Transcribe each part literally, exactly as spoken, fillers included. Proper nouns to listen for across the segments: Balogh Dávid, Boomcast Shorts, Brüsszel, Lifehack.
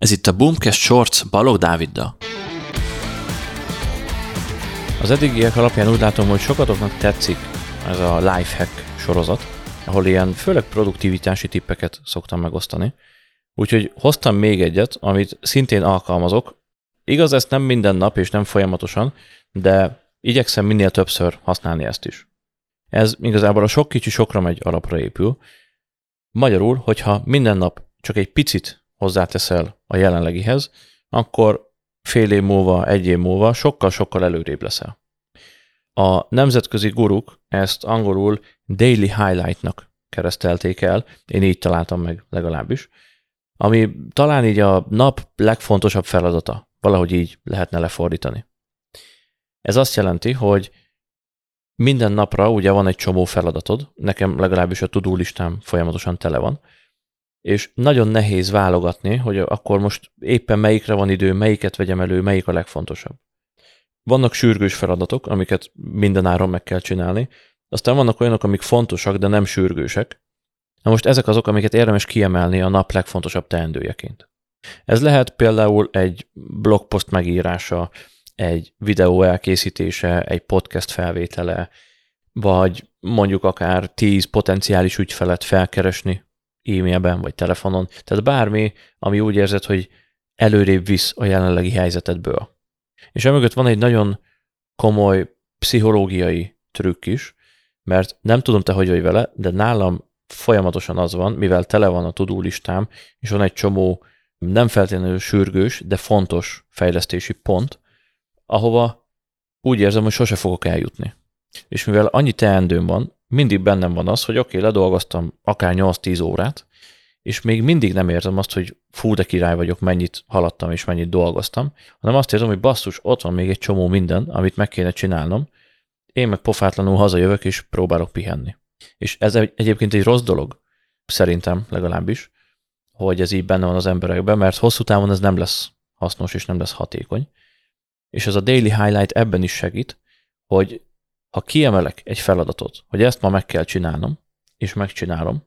Ez itt a Boomcast Shorts Balogh Dáviddal. Az eddigiek alapján úgy látom, hogy sokatoknak tetszik ez a Lifehack sorozat, ahol ilyen főleg produktivitási tippeket szoktam megosztani. Úgyhogy hoztam még egyet, amit szintén alkalmazok. Igaz, ezt nem minden nap és nem folyamatosan, de igyekszem minél többször használni ezt is. Ez igazából a sok kicsi sokra megy alapra épül. Magyarul, hogyha minden nap csak egy picit hozzáteszel a jelenlegihez, akkor fél év múlva, egy év múlva sokkal-sokkal előrébb leszel. A nemzetközi guruk ezt angolul daily highlight-nak keresztelték el, én így találtam meg legalábbis, ami talán így a nap legfontosabb feladata, valahogy így lehetne lefordítani. Ez azt jelenti, hogy minden napra ugye van egy csomó feladatod, nekem legalábbis a to-do listám folyamatosan tele van, és nagyon nehéz válogatni, hogy akkor most éppen melyikre van idő, melyiket vegyem elő, melyik a legfontosabb. Vannak sürgős feladatok, amiket mindenáron meg kell csinálni, aztán vannak olyanok, amik fontosak, de nem sürgősek. Na most ezek azok, amiket érdemes kiemelni a nap legfontosabb teendőjeként. Ez lehet például egy blogpost megírása, egy videó elkészítése, egy podcast felvétele, vagy mondjuk akár tíz potenciális ügyfelet felkeresni e-mailben vagy telefonon, tehát bármi, ami úgy érzed, hogy előrébb visz a jelenlegi helyzetedből. És emögött van egy nagyon komoly pszichológiai trükk is, mert nem tudom te, hogy vagy vele, de nálam folyamatosan az van, mivel tele van a to-do listám, és van egy csomó nem feltétlenül sürgős, de fontos fejlesztési pont, ahova úgy érzem, hogy sose fogok eljutni. És mivel annyi teendőm van, mindig bennem van az, hogy oké, okay, ledolgoztam akár nyolc-tíz órát, és még mindig nem érzem azt, hogy fú, de király vagyok, mennyit haladtam és mennyit dolgoztam, hanem azt érzem, hogy basszus, ott van még egy csomó minden, amit meg kéne csinálnom, én meg pofátlanul hazajövök és próbálok pihenni. És ez egyébként egy rossz dolog, szerintem legalábbis, hogy ez így benne van az emberekben, mert hosszú távon ez nem lesz hasznos és nem lesz hatékony. És ez a daily highlight ebben is segít, hogy ha kiemelek egy feladatot, hogy ezt ma meg kell csinálnom, és megcsinálom,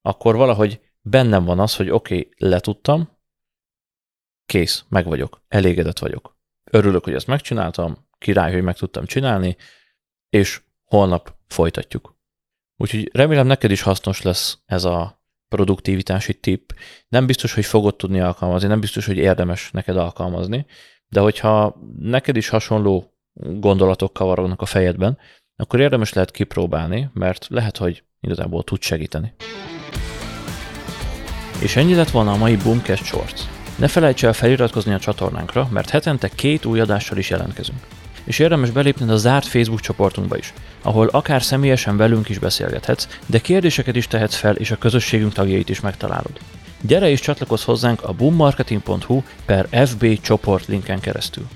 akkor valahogy bennem van az, hogy oké, okay, letudtam, kész, meg vagyok, elégedett vagyok. Örülök, hogy ezt megcsináltam, király, hogy meg tudtam csinálni, és holnap folytatjuk. Úgyhogy remélem neked is hasznos lesz ez a produktivitási tipp. Nem biztos, hogy fogod tudni alkalmazni, nem biztos, hogy érdemes neked alkalmazni, de hogyha neked is hasonló gondolatok kavarognak a fejedben, akkor érdemes lehet kipróbálni, mert lehet, hogy igazából tud segíteni. És ennyi lett volna a mai Boomcast Shorts. Ne felejts el feliratkozni a csatornánkra, mert hetente két új adással is jelentkezünk. És érdemes belépned a zárt Facebook csoportunkba is, ahol akár személyesen velünk is beszélgethetsz, de kérdéseket is tehetsz fel, és a közösségünk tagjait is megtalálod. Gyere és csatlakozz hozzánk a boommarketing pont hu per ef bé csoport linken keresztül.